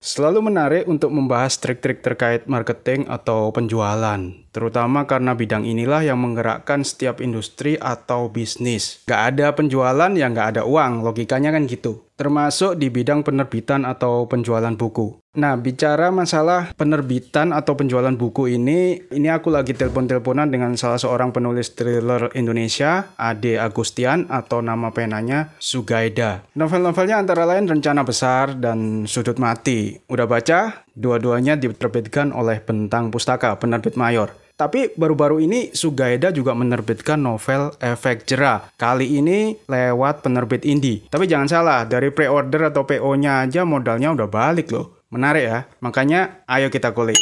Selalu menarik untuk membahas trik-trik terkait marketing atau penjualan, terutama karena bidang inilah yang menggerakkan setiap industri atau bisnis. Gak ada penjualan yang gak ada uang, logikanya kan gitu. Termasuk di bidang penerbitan atau penjualan buku. Nah, bicara masalah penerbitan atau penjualan buku ini aku lagi telepon-teleponan dengan salah seorang penulis thriller Indonesia, Ade Agustian, atau nama penanya Sugaida. Novel-novelnya antara lain Rencana Besar dan Sudut Mati. Udah baca? Dua-duanya diterbitkan oleh Bentang Pustaka, penerbit mayor. Tapi baru-baru ini Sugaida juga menerbitkan novel Efek Jera. Kali ini lewat penerbit indie. Tapi jangan salah, dari pre-order atau PO-nya aja modalnya udah balik loh. Menarik ya? Makanya ayo kita kulik.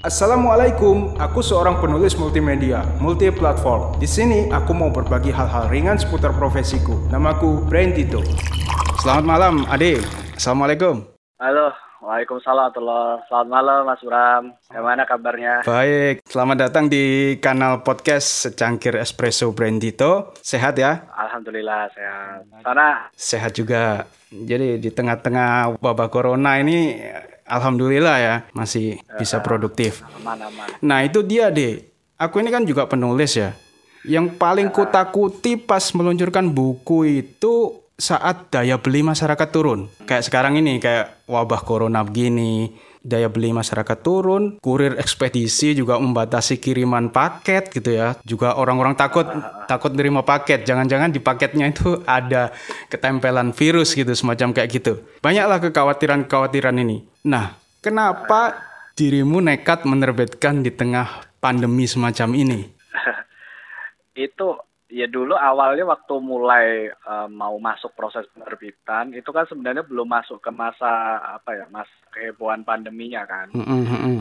Assalamualaikum, aku seorang penulis multimedia, multi-platform. Di sini aku mau berbagi hal-hal ringan seputar profesiku. Namaku Brandito. Selamat malam, Ade. Assalamualaikum. Halo, waalaikumsalam warahmatullahi. Selamat malam Mas Bram, gimana kabarnya? Baik, selamat datang di kanal podcast Secangkir Espresso Brandito. Sehat ya? Alhamdulillah sehat. Sana? Sehat juga. Jadi di tengah-tengah wabah corona ini, alhamdulillah ya, masih bisa produktif. Aman-aman. Nah itu dia deh, aku ini kan juga penulis ya. Yang paling kuta-kuti pas meluncurkan buku itu saat daya beli masyarakat turun. Kayak sekarang ini, kayak wabah corona begini, daya beli masyarakat turun, kurir ekspedisi juga membatasi kiriman paket gitu ya. Juga orang-orang takut nerima paket. Jangan-jangan di paketnya itu ada ketempelan virus gitu, semacam kayak gitu. Banyaklah kekhawatiran-kekhawatiran ini. Nah, kenapa dirimu nekat menerbitkan di tengah pandemi semacam ini? Itu ya dulu awalnya waktu mulai mau masuk proses penerbitan itu kan sebenarnya belum masuk ke masa kehebohan pandeminya kan.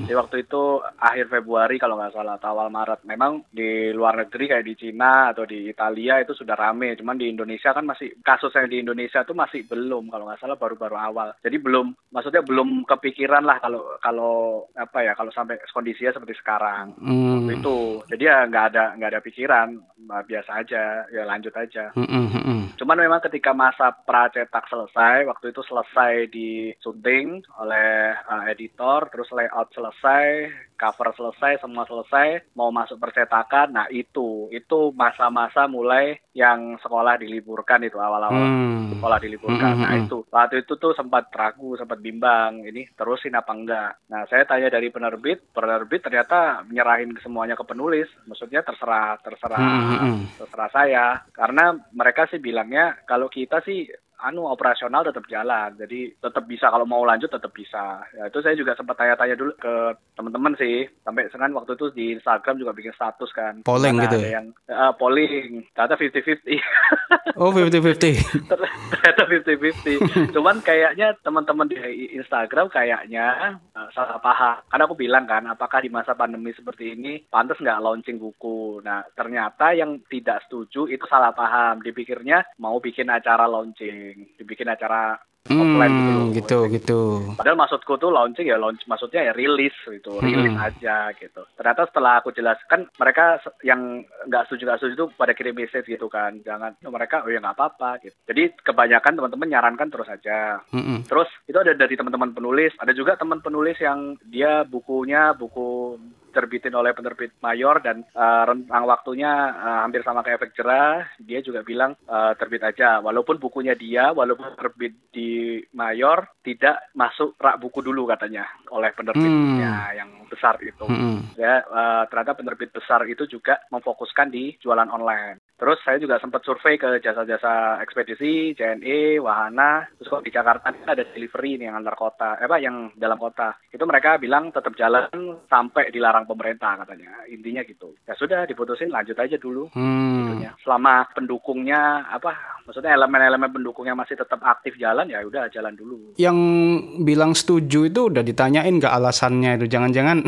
Jadi waktu itu akhir Februari kalau nggak salah atau awal Maret, memang di luar negeri kayak di Cina atau di Italia itu sudah rame, cuman di Indonesia kan masih, kasusnya di Indonesia tuh masih belum, kalau nggak salah baru-baru awal. Jadi belum, maksudnya belum kepikiran lah kalau sampai kondisinya seperti sekarang. Itu jadi ya nggak ada pikiran, biasa aja, ya lanjut aja. Cuman memang ketika masa pracetak selesai, waktu itu selesai disunting oleh editor, terus layout selesai, cover selesai, semua selesai, mau masuk percetakan. Nah itu masa-masa mulai yang sekolah diliburkan itu, awal-awal sekolah diliburkan. Nah itu waktu itu tuh sempat ragu, sempat bimbang, ini terusin apa enggak. Nah saya tanya dari penerbit ternyata menyerahin semuanya ke penulis, maksudnya terserah saya, karena mereka sih bilangnya kalau kita sih operasional tetap jalan, jadi tetap bisa, kalau mau lanjut tetap bisa. Ya, itu saya juga sempat tanya-tanya dulu ke teman-teman sih, sampai sekarang waktu itu di Instagram juga bikin status kan, polling gitu ya? Polling, ternyata 50-50. Oh 50-50. Ternyata 50-50. Cuman kayaknya teman-teman di Instagram kayaknya salah paham, karena aku bilang kan, apakah di masa pandemi seperti ini pantas nggak launching buku. Nah ternyata yang tidak setuju itu salah paham, dipikirnya mau bikin acara launching, dibikin acara offline gitu. Padahal maksudku tuh launching ya launch, maksudnya ya rilis aja gitu. Ternyata setelah aku jelaskan, mereka yang nggak setuju itu pada kirim message gitu kan, jangan, mereka oh ya nggak apa-apa gitu. Jadi kebanyakan teman-teman nyarankan terus aja. Terus itu ada dari teman-teman penulis, ada juga teman penulis yang dia buku terbitin oleh penerbit mayor dan rentang waktunya hampir sama kayak Efek Jera. Dia juga bilang terbit aja, walaupun bukunya dia, walaupun terbit di mayor, tidak masuk rak buku dulu katanya oleh penerbitnya yang besar itu. Ya, ternyata penerbit besar itu juga memfokuskan di jualan online. Terus saya juga sempat survei ke jasa-jasa ekspedisi, JNE, wahana. Terus kok di Jakarta ada delivery nih yang antar kota, yang dalam kota. Itu mereka bilang tetap jalan sampai dilarang pemerintah katanya. Intinya gitu. Ya sudah, diputusin lanjut aja dulu. Selama pendukungnya maksudnya elemen-elemen pendukungnya masih tetap aktif jalan, ya udah jalan dulu. Yang bilang setuju itu udah ditanyain nggak alasannya itu? Jangan-jangan.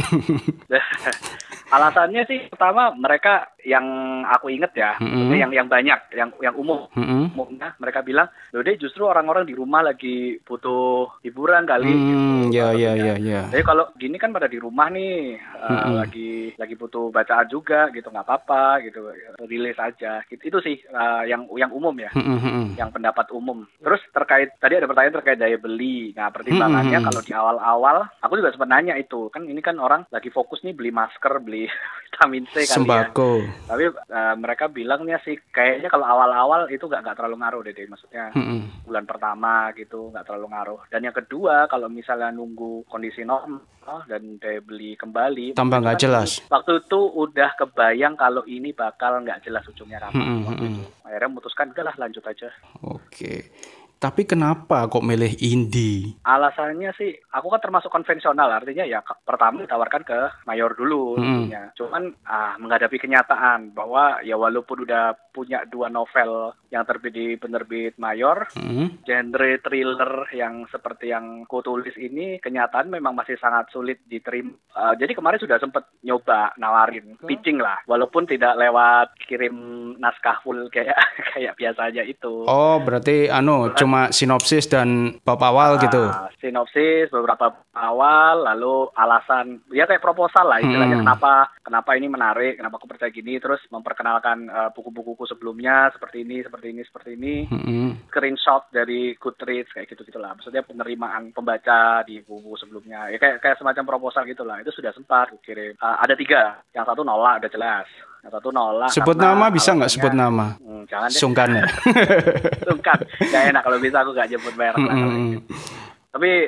Alasannya sih pertama mereka yang aku inget ya, yang banyak, yang umum, umumnya mereka bilang, Dode justru orang-orang di rumah lagi butuh hiburan kali. Iya. Jadi kalau gini kan pada di rumah nih, lagi butuh bacaan juga gitu, nggak apa-apa gitu, rilis aja. Gitu. Itu sih yang umum ya, yang pendapat umum. Terus terkait tadi ada pertanyaan terkait daya beli. Nah pertimbangannya kalau di awal-awal, aku juga sempat nanya itu, kan ini kan orang lagi fokus nih beli masker, beli vitamin C kan sembako. Ya. Tapi mereka bilangnya sih kayaknya kalau awal-awal itu nggak terlalu ngaruh deh, maksudnya bulan pertama gitu nggak terlalu ngaruh. Dan yang kedua kalau misalnya nunggu kondisi normal dan daya beli kembali, tambah nggak jelas. Waktu itu udah kebayang kalau ini bakal nggak jelas ujungnya kapan. Akhirnya memutuskan udahlah lanjut aja. Oke. Tapi kenapa kok milih indie? Alasannya sih, aku kan termasuk konvensional, artinya ya pertama ditawarkan ke mayor dulu. Cuman menghadapi kenyataan bahwa ya walaupun udah punya 2 novel yang terbit di penerbit mayor, genre thriller yang seperti yang ku tulis ini, kenyataan memang masih sangat sulit diterima. Jadi kemarin sudah sempat nyoba nawarin, pitching lah, walaupun tidak lewat kirim naskah full kayak biasanya itu. Oh, berarti cuma sinopsis dan bab awal gitu. Sinopsis, beberapa awal, lalu alasan, ya kayak proposal lah istilahnya, kenapa ini menarik, kenapa aku percaya gini, terus memperkenalkan buku-bukuku sebelumnya seperti ini. Screenshot dari Goodreads kayak gitu-gitulah. Maksudnya penerimaan pembaca di buku sebelumnya. Ya kayak semacam proposal gitulah. Itu sudah sempat kirim. Ada 3, yang satu nolak udah jelas. Satu nolak. Sebut nama bisa nggak? Sebut nama. Jangan deh. Sungkan ya. Sungkan. Gak enak kalau bisa aku nggak nyebut merek. Tapi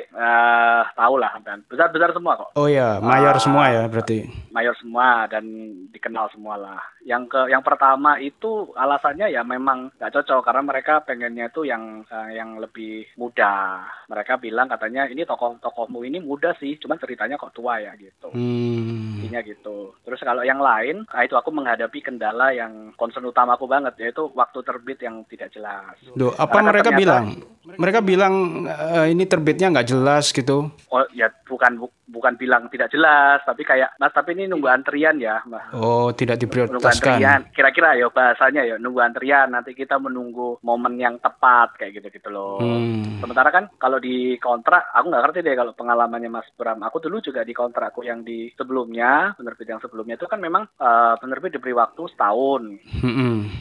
tahu lah, besar-besar semua kok. Oh iya, mayor semua ya berarti. Mayor semua dan dikenal semua lah. Yang pertama itu alasannya ya memang nggak cocok karena mereka pengennya tuh yang lebih muda. Mereka bilang katanya ini tokoh-tokohmu ini muda sih, cuman ceritanya kok tua ya gitu. Intinya gitu. Terus kalau yang lain, itu aku menghadapi kendala yang concern utamaku banget yaitu waktu terbit yang tidak jelas. Duh, apa mereka bilang? Mereka bilang ini terbitnya nggak jelas gitu. Oh ya bukan bilang tidak jelas, tapi kayak Mas tapi ini nunggu antrian ya, Mas. Oh tidak diprioritaskan. Nunggu antrian, kira-kira ya bahasanya ya nunggu antrian. Nanti kita menunggu momen yang tepat kayak gitu loh. Sementara kan kalau di kontrak, aku nggak ngerti deh kalau pengalamannya Mas Bram. Aku dulu juga di kontrak aku yang di sebelumnya, penerbit yang sebelumnya itu kan memang penerbit diberi waktu setahun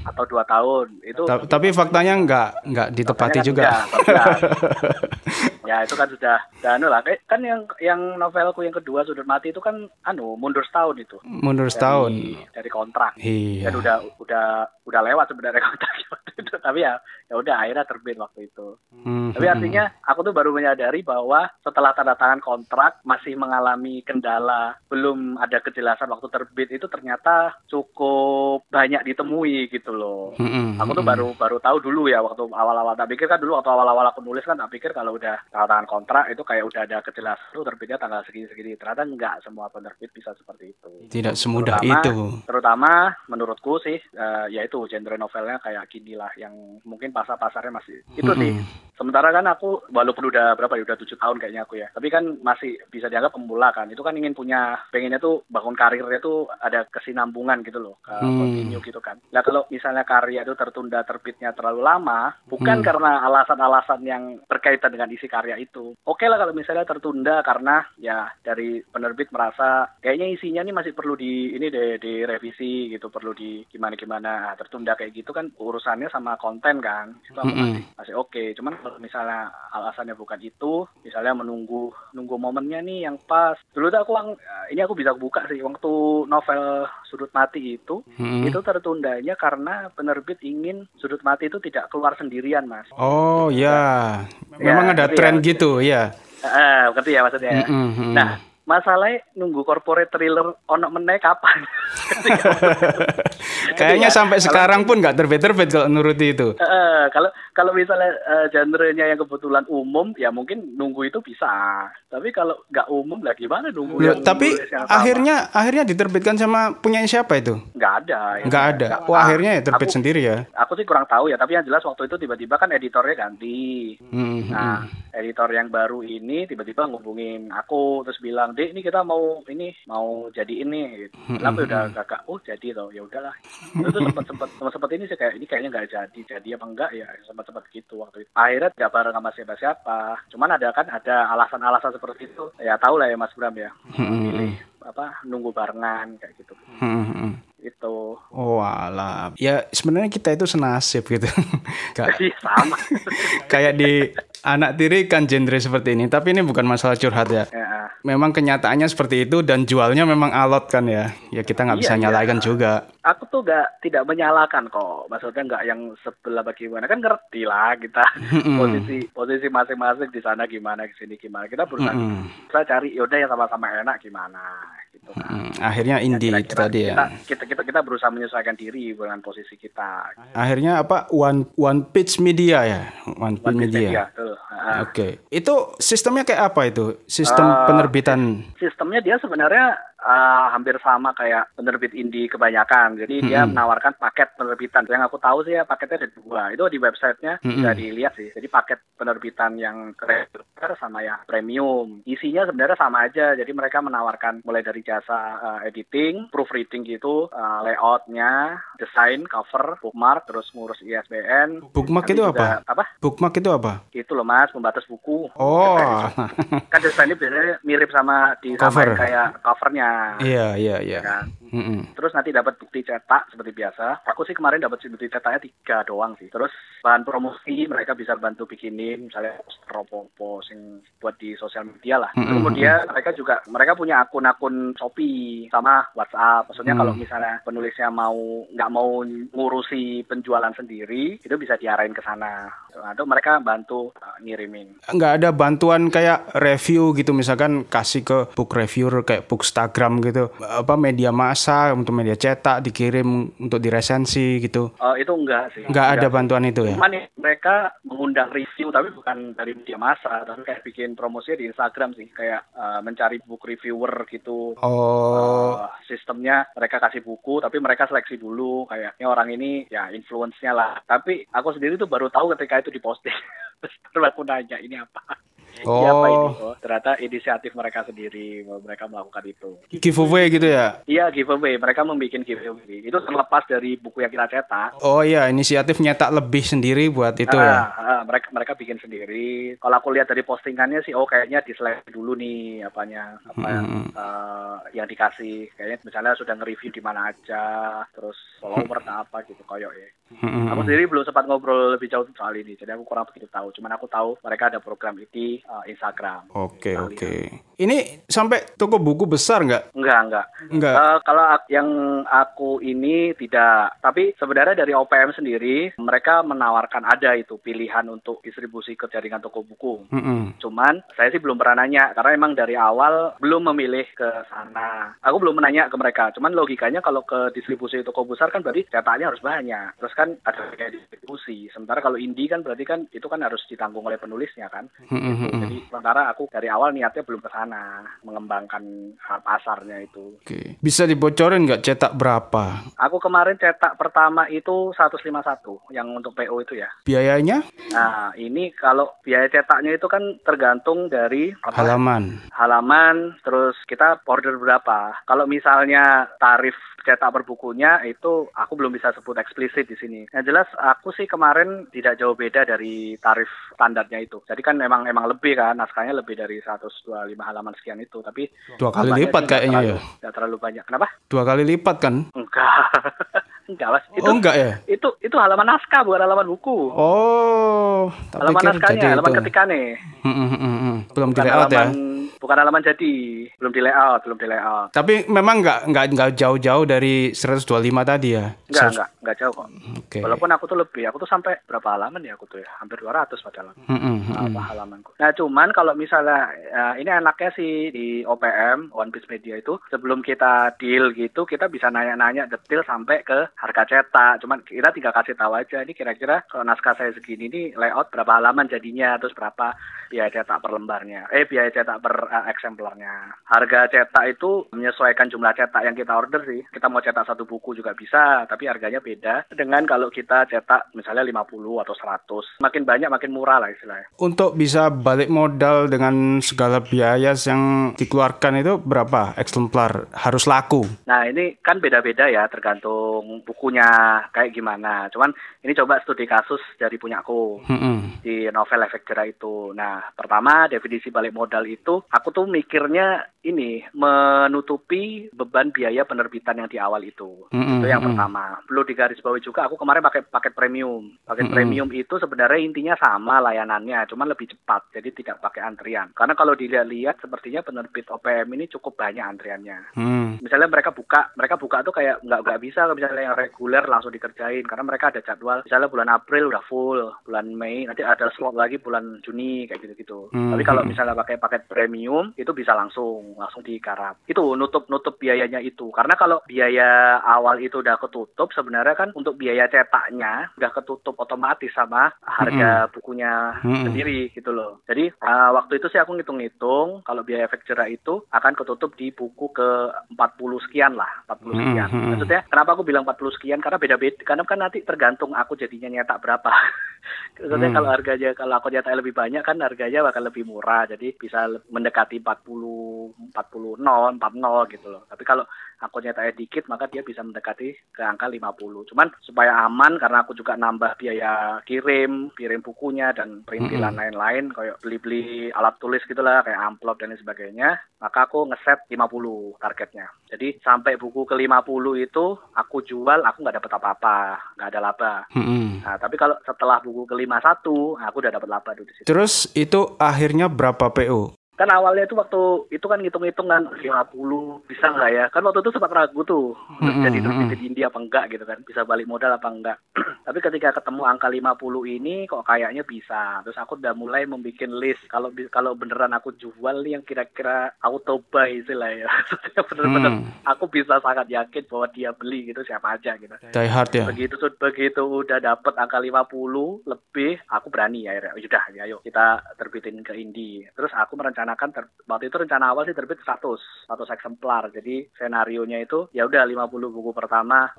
atau 2 tahun itu. Tapi faktanya nggak ditepati juga. Ya itu kan sudah anu lah kan yang novelku yang kedua Sudut Mati itu kan mundur setahun itu. Mundur setahun dari kontrak. Iya. Dan udah lewat sebenarnya kontrak itu. Tapi ya udah akhirnya terbit waktu itu. Tapi artinya aku tuh baru menyadari bahwa setelah tanda tangan kontrak masih mengalami kendala, belum ada kejelasan waktu terbit itu ternyata cukup banyak ditemui gitu loh. Aku tuh baru tahu dulu ya waktu awal-awal. Tak pikir kan dulu waktu awal-awal aku nulis kan tak pikir kalau udah tanda tangan kontrak itu kayak udah ada kejelasan tuh terbitnya tanggal segini-segini. Ternyata nggak semua penerbit bisa seperti itu. Tidak semudah itu. Terutama menurutku sih yaitu genre novelnya kayak gini lah yang mungkin pasarnya masih itu sih. Sementara kan aku walaupun udah udah 7 tahun kayaknya aku ya, tapi kan masih bisa dianggap pemula kan. Itu kan pengennya tuh bangun karirnya tuh ada kesinambungan gitu loh, continue gitu kan. Nah kalau misalnya karya itu tertunda terbitnya terlalu lama, bukan karena alasan-alasan yang berkaitan dengan isi karya itu. Oke lah kalau misalnya tertunda karena ya dari penerbit merasa kayaknya isinya nih masih perlu direvisi gitu, perlu gimana-gimana. Tertunda kayak gitu kan urusannya sama konten kan. Itu masih oke. Cuman kalau misalnya alasannya bukan itu, misalnya menunggu momennya nih yang pas. Dulu tuh aku bisa buka sih waktu novel Sudut Mati itu tertundanya karena penerbit ingin Sudut Mati itu tidak keluar sendirian, Mas. Oh ya, memang ada tren gitu ya. Ngerti ya maksudnya. Nah, masalahnya nunggu corporate thriller ono meneh kapan? Kayaknya sampai sekarang pun nggak terbit-terbit kalau nuruti itu. Kalau misalnya genrenya yang kebetulan umum, ya mungkin nunggu itu bisa. Tapi kalau nggak umum, lah gimana nunggu? Ya, tapi akhirnya diterbitkan sama punya siapa itu? Nggak ada. Nggak ada. Wah, akhirnya ya terbit sendiri ya. Aku sih kurang tahu ya. Tapi yang jelas waktu itu tiba-tiba kan editornya ganti. Nah, editor yang baru ini tiba-tiba ngubungin aku terus bilang, "Dek, ini kita mau jadi ini." Gitu. Tapi udah kakak, jadi toh, ya udahlah. Itu sempat ini sih kayak ini kayaknya nggak jadi apa enggak ya, sempat gitu waktu itu. Akhirnya nggak bareng sama siapa-siapa. Cuman ada alasan-alasan seperti itu. Ya tau lah ya Mas Bram ya. Pilih nunggu barengan kayak gitu. Gitu. Oh alah. Ya sebenarnya kita itu senasib gitu. Sama. Kayak di anak tiri kan genre seperti ini. Tapi ini bukan masalah curhat ya. Memang kenyataannya seperti itu dan jualnya memang alot kan ya. Ya kita nggak bisa nyalakan juga. Aku tuh tidak menyalakan kok. Maksudnya nggak yang sebelah bagaimana, kan ngerti lah kita posisi masing-masing di sana gimana, kesini gimana. Kita berusaha kita cari yaudah yang sama-sama enak gimana. Gitu kan. Akhirnya indie ya, itu tadi ya. Kita berusaha menyesuaikan diri dengan posisi kita. Akhirnya One Peach Media ya, One Peach Media. Oke. Itu sistemnya kayak apa itu? Sistem penerbitan? Sistemnya dia sebenarnya hampir sama kayak penerbit indie kebanyakan. Jadi dia menawarkan paket penerbitan. Yang aku tahu sih ya paketnya ada dua. Itu di websitenya bisa dilihat sih. Jadi paket penerbitan yang reguler sama yang premium. Isinya sebenarnya sama aja. Jadi mereka menawarkan mulai dari jasa editing, proofreading gitu, layoutnya, desain, cover, bookmark, terus ngurus ISBN. Bookmark itu apa? Bookmark itu apa? Itu loh Mas, pembatas buku. Oh. Kan desainnya biasanya mirip sama di cover kayak covernya. Iya. Kan? Terus nanti dapat bukti cetak seperti biasa. Aku sih kemarin dapat bukti cetaknya 3 doang sih. Terus bahan promosi mereka bisa bantu bikinin, misalnya posting buat di sosial media lah. Kemudian mereka punya akun Shopee sama WhatsApp. Maksudnya kalau misalnya penulisnya nggak mau ngurusi penjualan sendiri, itu bisa diarahin ke sana. Atau mereka bantu ngirimin. Nggak ada bantuan kayak review gitu, misalkan kasih ke book reviewer kayak Bookstagram gitu. Apa media massa untuk media cetak dikirim untuk diresensi gitu. Itu enggak sih. Enggak ada bantuan itu ya. Cuman mereka mengundang review tapi bukan dari media massa, tapi kayak bikin promosinya di Instagram sih, kayak mencari book reviewer gitu. Sistemnya mereka kasih buku tapi mereka seleksi dulu kayaknya orang ini ya influence-nya lah. Tapi aku sendiri tuh baru tahu ketika itu diposting. Terus aku nanya ini apa? Siapa ini? Ternyata inisiatif mereka sendiri, mereka melakukan itu. Giveaway gitu ya? Iya, giveaway. Mereka membuat giveaway. Itu terlepas dari buku yang kita cetak. Oh iya, inisiatif nyetak lebih sendiri buat itu ya? Mereka bikin sendiri. Kalau aku lihat dari postingannya sih, kayaknya diseleksi dulu nih yang dikasih. Kayaknya misalnya sudah nge-review di mana aja, terus follower apa gitu koyok ya. Aku sendiri belum sempat ngobrol lebih jauh soal ini, jadi aku kurang begitu tahu. Cuman aku tahu mereka ada program itu Instagram. Oke. Ini sampai toko buku besar nggak? Nggak. Kalau yang aku ini tidak. Tapi sebenarnya dari OPM sendiri, mereka menawarkan ada itu pilihan untuk distribusi ke jaringan toko buku. Cuman saya sih belum pernah nanya, karena emang dari awal belum memilih ke sana. Aku belum menanya ke mereka. Cuman logikanya kalau ke distribusi toko besar kan berarti cetaknya harus banyak. Terus kan ada kayak distribusi. Sementara kalau indie kan berarti kan itu kan harus ditanggung oleh penulisnya kan. Jadi sementara aku dari awal niatnya belum kesana. Mengembangkan pasarnya itu. Oke. Bisa dibocorin nggak cetak berapa? Aku kemarin cetak pertama itu 151 yang untuk PO itu ya. Biayanya? Nah, ini kalau biaya cetaknya itu kan tergantung dari halaman, terus kita order berapa. Kalau misalnya tarif cetak per bukunya itu aku belum bisa sebut eksplisit di sini. Yang jelas aku sih kemarin tidak jauh beda dari tarif standarnya itu. Jadi kan emang lebih kan, naskahnya lebih dari 125 halaman sekian itu, tapi 2 kali lipat kayaknya ya. Enggak terlalu banyak. Kenapa? 2 kali lipat kan? Enggak Mas. Itu, enggak ya? Itu halaman naskah bukan halaman buku. Halaman naskahnya, halaman ketikane. Belum di layout ya. bukan halaman jadi, belum di layout. Tapi memang nggak jauh-jauh dari 125 tadi ya? Nggak jauh kok. Okay. Walaupun aku tuh sampai berapa halaman ya, hampir 200 padahal. Halamanku. Nah cuman kalau misalnya ini enaknya sih di OPM One Peach Media itu sebelum kita deal gitu, kita bisa nanya-nanya detail sampai ke harga cetak. Cuman kita tinggal kasih tahu aja, ini kira-kira kalau naskah saya segini nih layout berapa halaman jadinya, terus berapa biaya cetak per lembarnya, biaya cetak per eksemplarnya. Harga cetak itu menyesuaikan jumlah cetak yang kita order sih. Kita mau cetak satu buku juga bisa, tapi harganya beda dengan kalau kita cetak misalnya 50 atau 100. Makin banyak makin murah lah istilahnya. Untuk bisa balik modal dengan segala biaya yang dikeluarkan itu berapa eksemplar harus laku? Nah ini kan beda-beda ya tergantung bukunya kayak gimana. Cuman ini coba studi kasus dari punyaku di novel efek Jera itu. Nah pertama definisi balik modal itu aku tuh mikirnya ini menutupi beban biaya penerbitan yang di awal itu. Itu yang pertama. Perlu digarisbawahi juga, aku kemarin pakai paket premium. Paket premium itu sebenarnya intinya sama layanannya, cuman lebih cepat. Jadi tidak pakai antrian. Karena kalau dilihat sepertinya penerbit OPM ini cukup banyak antriannya. Misalnya mereka buka tuh kayak nggak bisa misalnya yang reguler langsung dikerjain karena mereka ada jadwal. Misalnya bulan April udah full, bulan Mei nanti ada slot lagi bulan Juni kayak gitu-gitu. Tapi kalau misalnya pakai paket premium itu bisa langsung digarap. Itu nutup biayanya itu. Karena kalau biaya awal itu udah ketutup, sebenarnya kan untuk biaya cetaknya udah ketutup otomatis sama harga bukunya sendiri gitu loh. Jadi waktu itu sih aku ngitung-ngitung kalau biaya efek Jera itu akan ketutup di buku ke 40 sekian lah, 40 sekian. Maksudnya kenapa aku bilang 40 sekian? Karena beda-beda. Karena kan nanti tergantung aku jadinya nyetak berapa. Maksudnya kalau aku nyetak lebih banyak kan harganya bakal lebih murah. Jadi bisa mendekati 40 gitu loh. Tapi kalau aku nyetaknya dikit maka dia bisa mendekati ke angka 50. Cuman supaya aman karena aku juga nambah biaya kirim bukunya dan perintilan lain-lain kayak beli-beli alat tulis gitulah kayak amplop dan lain sebagainya, maka aku ngeset 50 targetnya. Jadi sampai buku ke 50 itu aku jual aku nggak dapat apa-apa, nggak ada laba. Nah, tapi kalau setelah buku ke 51 aku udah dapat laba tuh di situ. Terus itu akhirnya berapa PO? Kan awalnya itu waktu itu kan ngitung-ngitung kan 50 bisa nggak ya? Kan waktu itu sempat ragu tuh jadi terbit di India apa enggak gitu kan, bisa balik modal apa enggak. Tapi ketika ketemu angka 50 ini kok kayaknya bisa. Terus aku udah mulai membuat list kalau beneran aku jual nih yang kira-kira auto buy istilahnya. Bener-bener aku bisa sangat yakin bahwa dia beli gitu siapa aja gitu. Die hard ya. Begitu udah dapet angka 50 lebih aku berani akhirnya. Yaudah ya ayo kita terbitin ke Indi. Terus aku merencanakan waktu itu rencana awal sih terbit 100 eksemplar. Jadi senarionya itu ya udah 50 buku pertama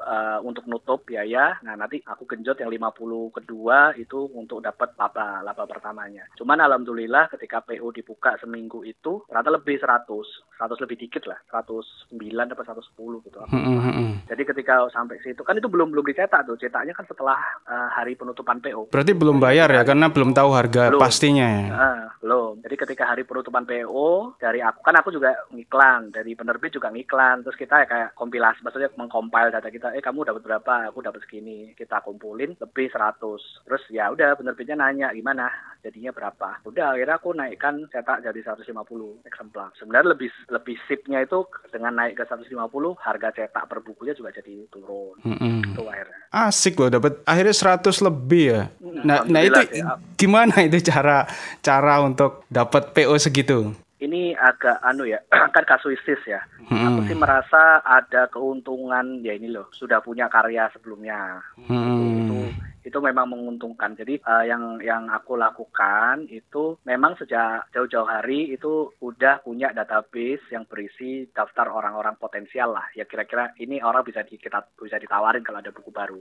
untuk nutup biaya. Nah nanti aku genjot yang 50 kedua itu untuk dapat laba pertamanya. Cuman alhamdulillah ketika PO dibuka seminggu itu ternyata lebih 100 lebih dikit lah, 109 atau 110 gitu. Jadi ketika sampai situ kan itu belum dicetak tuh, cetaknya kan setelah hari penutupan PO. Berarti belum bayar ya karena belum tahu harga pastinya ya. Belum. Jadi ketika hari penutupan PO dari aku kan aku juga ngiklan, dari penerbit juga ngiklan, terus kita ya kayak kompilasi, maksudnya mengkompil data kita, kamu dapat berapa, aku dapat segini, kita kumpulin lebih 100, terus ya udah penerbitnya nanya gimana jadinya berapa, udah akhirnya aku naikkan cetak jadi 150 eksemplar. Sebenarnya lebih sipnya itu dengan naik ke 150 harga cetak per bukunya juga jadi turun. Itu akhirnya asik loh, dapat akhirnya 100 lebih ya. Nah itu ya. Gimana itu cara untuk dapat PO segitu? Ini agak kan kasuistis ya. Aku sih merasa ada keuntungan ya, ini loh sudah punya karya sebelumnya. Itu memang menguntungkan. Jadi yang aku lakukan itu memang sejak jauh-jauh hari itu udah punya database yang berisi daftar orang-orang potensial lah. Ya kira-kira ini orang bisa ditawarin kalau ada buku baru.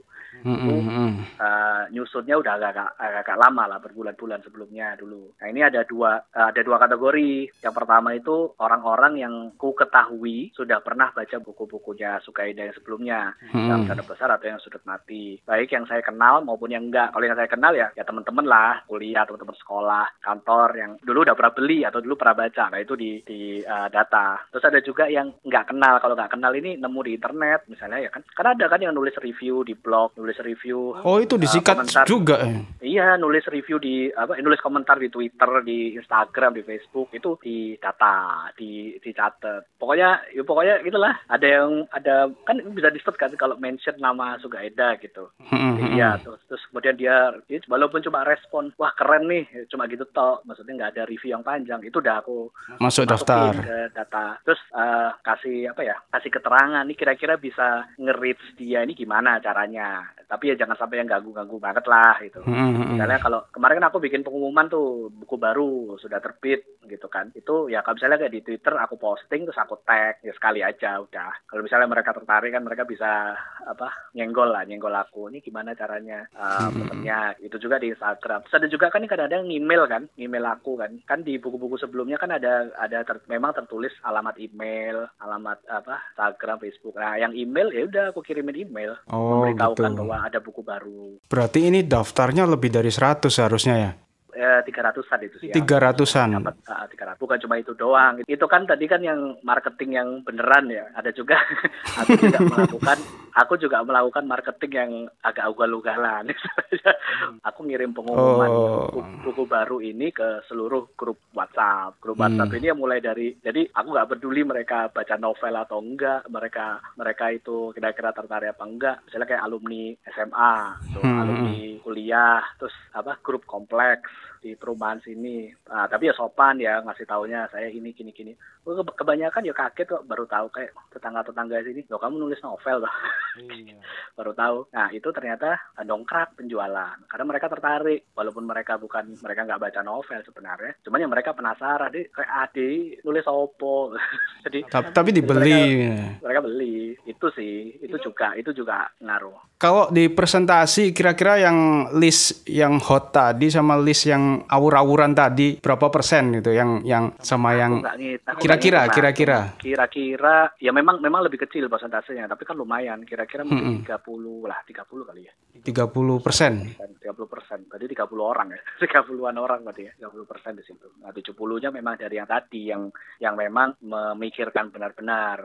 Nyusunnya udah agak lama lah, berbulan-bulan sebelumnya dulu. Nah ini ada dua kategori. Yang pertama itu orang-orang yang ku ketahui sudah pernah baca buku-bukunya Sugaida yang sebelumnya, yang Rencana Besar atau yang Sudut Mati. Baik yang saya kenal maupun maupun yang enggak. Kalau yang saya kenal ya teman-teman lah, kuliah, teman-teman sekolah, kantor yang dulu udah pernah beli atau dulu pernah baca. Nah itu di data. Terus ada juga yang nggak kenal. Kalau nggak kenal ini nemu di internet misalnya ya kan. Karena ada kan yang nulis review di blog, nulis review. Oh itu disikat komentar juga. Iya, nulis review di nulis komentar di Twitter, di Instagram, di Facebook, itu di data, dicatat. Pokoknya gitulah. Ada kan bisa di-stat kan kalau mention nama Sugaida gitu. Iya, terus kemudian dia walaupun cuma respon, wah keren nih, cuma gitu tok. Maksudnya nggak ada review yang panjang. Itu udah aku masuk daftar ke data. Terus kasih keterangan nih kira-kira bisa nge-reach dia ini gimana caranya. Tapi ya jangan sampai yang ganggu-ganggu banget lah gitu. Misalnya kalau kemarin kan aku bikin pengumuman tuh buku baru sudah terbit gitu kan. Itu ya kalau misalnya kayak di Twitter aku posting terus aku tag ya sekali aja udah. Kalau misalnya mereka tertarik kan mereka bisa nyenggol aku. Ini gimana caranya pesannya. Itu juga di Instagram. Terus ada juga kan kadang-kadang email aku kan. Kan di buku-buku sebelumnya kan memang tertulis alamat email, alamat Instagram, Facebook. Nah, yang email ya udah aku kirimin email memberitahukan gitu bahwa ada buku baru. Berarti ini daftarnya lebih dari 100 seharusnya ya? 300-an itu sih. 300-an. Bukan cuma itu doang. Itu kan tadi kan yang marketing yang beneran ya. Ada juga aku juga melakukan marketing yang agak ugal-ugalan. Aku ngirim pengumuman buku baru ini ke seluruh grup WhatsApp. Grup WhatsApp ini yang mulai dari, jadi aku nggak peduli mereka baca novel atau enggak, mereka itu kira-kira tertarik apa enggak. Misalnya kayak alumni SMA, alumni kuliah, terus grup kompleks di perumahan sini, tapi ya sopan ya ngasih taunya saya ini gini. Kebanyakan ya kaget kok baru tahu kayak tetangga sini, loh kamu nulis novel loh, baru tahu. Nah itu ternyata dongkrak penjualan karena mereka tertarik walaupun mereka nggak baca novel sebenarnya, cuman yang mereka penasaran deh kayak Ade nulis opo, jadi tapi dibeli. Mereka beli itu juga ngaruh. Kalau di presentasi kira-kira yang list yang hot tadi sama list yang awur-awuran tadi berapa persen gitu yang sama yang kira-kira ya memang lebih kecil persentasenya tapi kan lumayan kira-kira mungkin 30 kali ya 30%. Berarti 30 orang ya 30-an orang berarti ya 30% di situ. Nah 70-nya memang dari yang tadi yang memang memikirkan benar-benar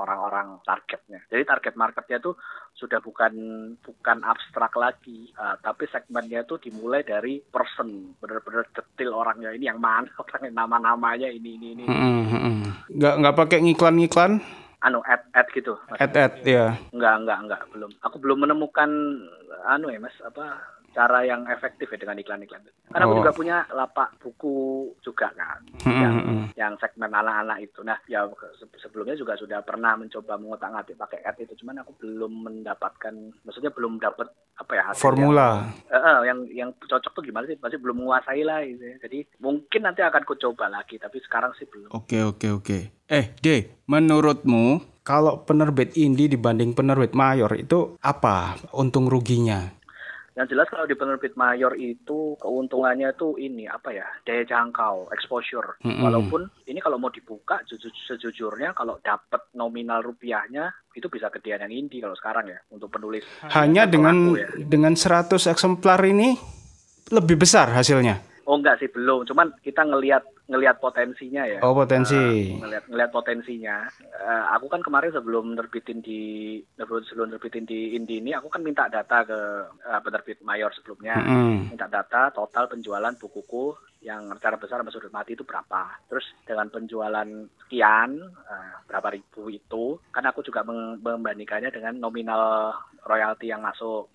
orang-orang targetnya. Jadi target marketnya itu sudah bukan abstrak lagi tapi segmennya itu dimulai dari person, benar-benar detail orangnya ini yang mana, orangnya nama-namanya ini. Nggak pakai ngiklan-ngiklan? Ad gitu. Ad ya. Enggak, belum. Aku belum menemukan cara yang efektif ya dengan iklan-iklan. Karena aku juga punya lapak buku juga kan, yang segmen anak-anak itu. Nah, ya sebelumnya juga sudah pernah mencoba mengotak-atik pakai ad itu, cuman aku belum mendapatkan, maksudnya belum dapat hasilnya. Formula. Yang cocok tuh gimana sih? Masih belum menguasai lah. Gitu. Jadi mungkin nanti akan ku coba lagi, tapi sekarang sih belum. Oke. D, menurutmu kalau penerbit indie dibanding penerbit mayor itu apa untung ruginya? Yang jelas kalau di penerbit mayor itu keuntungannya tuh ini daya jangkau, exposure. Walaupun ini kalau mau dibuka sejujurnya kalau dapat nominal rupiahnya itu bisa gedean yang indie kalau sekarang ya untuk penulis. Hanya dengan 100 eksemplar ini lebih besar hasilnya. Oh enggak sih belum, cuman kita ngelihat potensinya ya. Oh potensi. Ngelihat potensinya. Aku kan kemarin sebelum nerbitin di Indi ini, aku kan minta data ke penerbit mayor sebelumnya, minta data total penjualan bukuku yang Rencana Besar sama Sudut Mati itu berapa. Terus dengan penjualan sekian, berapa ribu itu, kan aku juga membandingkannya dengan nominal royalti yang masuk.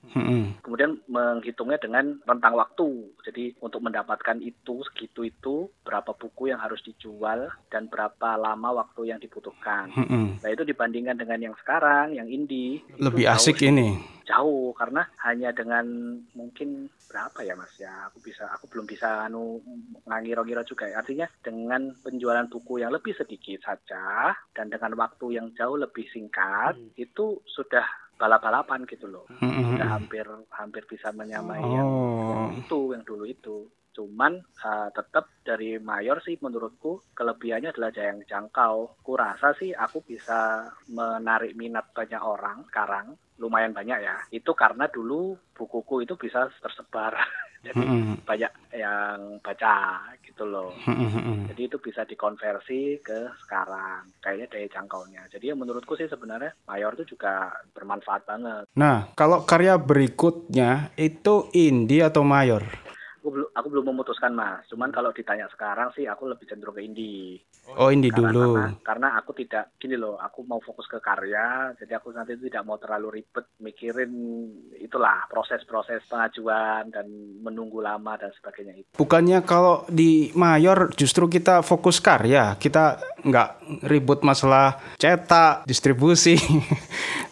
Kemudian menghitungnya dengan rentang waktu. Jadi untuk mendapatkan itu, segitu itu, berapa buku yang harus dijual, dan berapa lama waktu yang dibutuhkan. Nah itu dibandingkan dengan yang sekarang, yang indie. Lebih asik ini. Jauh karena hanya dengan mungkin berapa ya Mas ya aku belum bisa ngangiro-ngiro juga ya. Artinya dengan penjualan buku yang lebih sedikit saja dan dengan waktu yang jauh lebih singkat itu sudah balap-balapan gitu loh. Sudah hampir bisa menyamai yang dulu itu. Cuman tetap dari mayor sih menurutku kelebihannya adalah daya yang jangkau. Kurasa sih aku bisa menarik minat banyak orang sekarang, lumayan banyak ya. Itu karena dulu bukuku itu bisa tersebar. Jadi banyak yang baca gitu loh. Jadi itu bisa dikonversi ke sekarang. Kayaknya daya jangkaunya. Jadi ya menurutku sih sebenarnya mayor itu juga bermanfaat banget. Nah, kalau karya berikutnya itu indie atau mayor? Aku belum memutuskan, Mas. Cuman kalau ditanya sekarang sih aku lebih cenderung ke indie. Oh, indie dulu. Karena aku tidak gini loh, aku mau fokus ke karya, jadi aku nanti tidak mau terlalu ribet mikirin itulah proses-proses pengajuan dan menunggu lama dan sebagainya itu. Bukannya kalau di mayor justru kita fokus karya, kita nggak ribut masalah cetak, distribusi.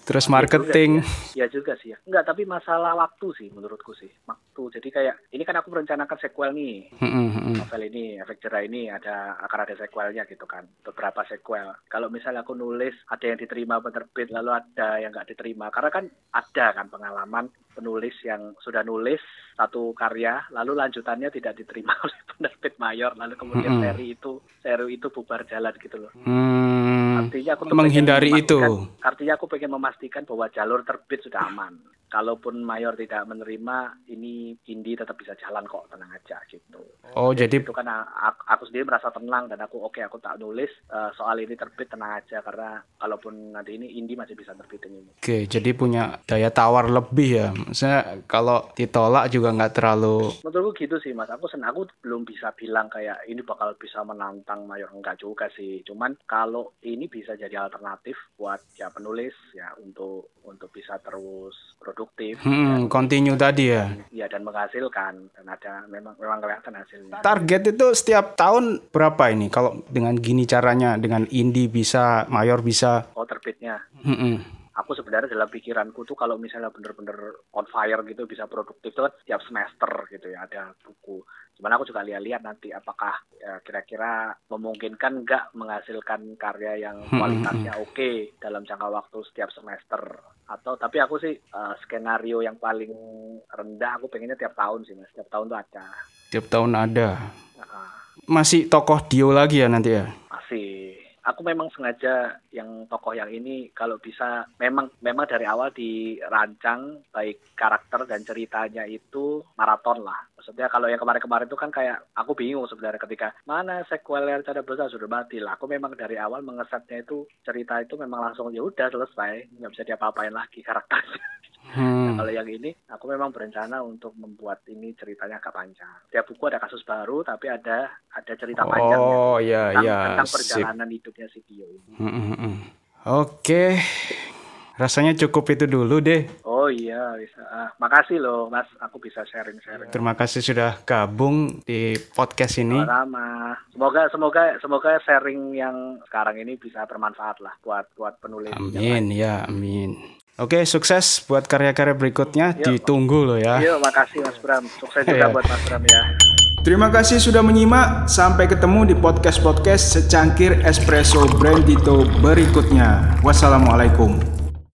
Terus marketing. Ya juga sih ya. Enggak, tapi masalah waktu sih menurutku sih. Waktu, jadi kayak, ini kan aku merencanakan sequel nih. Novel ini, efek Jera ini, akan ada sequelnya gitu kan. Beberapa sequel. Kalau misalnya aku nulis, ada yang diterima penerbit, lalu ada yang nggak diterima. Karena kan ada kan pengalaman penulis yang sudah nulis satu karya, lalu lanjutannya tidak diterima oleh penerbit mayor, lalu kemudian seri itu bubar jalan gitu loh. Artinya aku menghindari itu. Artinya aku pengen memastikan bahwa jalur terbit sudah aman. Kalaupun mayor tidak menerima, ini indie tetap bisa jalan kok, tenang aja gitu. Oh, jadi itu kan aku sendiri merasa tenang dan aku tak nulis soal ini terbit, tenang aja karena kalaupun nanti ini indie masih bisa terbitin ini. Oke, jadi punya daya tawar lebih ya. Maksudnya kalau ditolak juga nggak terlalu. Menurutku gitu sih, Mas. Aku belum bisa bilang kayak ini bakal bisa menantang mayor, enggak juga sih. Cuman kalau ini bisa jadi alternatif buat ya penulis ya untuk bisa terus produksi. Continue tadi ya. Iya, dan menghasilkan dan ada memang kelihatan hasilnya. Target itu setiap tahun berapa ini? Kalau dengan gini caranya, dengan indie bisa, mayor bisa. Oh, terbitnya. Aku sebenarnya dalam pikiranku tuh kalau misalnya bener-bener on fire gitu bisa produktif tuh kan tiap semester gitu ya ada buku. Cuman aku juga lihat-lihat nanti apakah kira-kira memungkinkan nggak menghasilkan karya yang kualitasnya oke dalam jangka waktu setiap semester. Atau tapi aku sih skenario yang paling rendah aku pengennya tiap tahun sih, Mas. Tiap tahun tuh ada. Tiap tahun ada. Masih tokoh Dio lagi ya nanti ya? Masih. Aku memang sengaja yang tokoh yang ini kalau bisa memang dari awal dirancang baik karakter dan ceritanya itu maraton lah. Maksudnya kalau yang kemarin-kemarin itu kan kayak aku bingung sebenarnya ketika mana sequel Rencana Besar sudah mati lah. Aku memang dari awal mengesetnya itu cerita itu memang langsung ya udah selesai, nggak bisa diapa-apain lagi karakternya. Nah, kalau yang ini aku memang berencana untuk membuat ini ceritanya agak panjang. Tiap buku ada kasus baru tapi ada cerita panjangnya. Oh iya iya. Tentang perjalanan hidupnya si Dio ini. Oke. Rasanya cukup itu dulu deh. Oh iya, bisa. Makasih loh, Mas. Aku bisa sharing-sharing. Terima kasih sudah gabung di podcast ini. Sama. Semoga sharing yang sekarang ini bisa bermanfaat lah buat penulis. Amin ya, amin. Oke, sukses buat karya-karya berikutnya. Yo, ditunggu loh ya. Iya, makasih Mas Bram. Sukses juga buat Mas Bram ya. Terima kasih sudah menyimak. Sampai ketemu di podcast-podcast Secangkir Espresso Brandito berikutnya. Wassalamualaikum.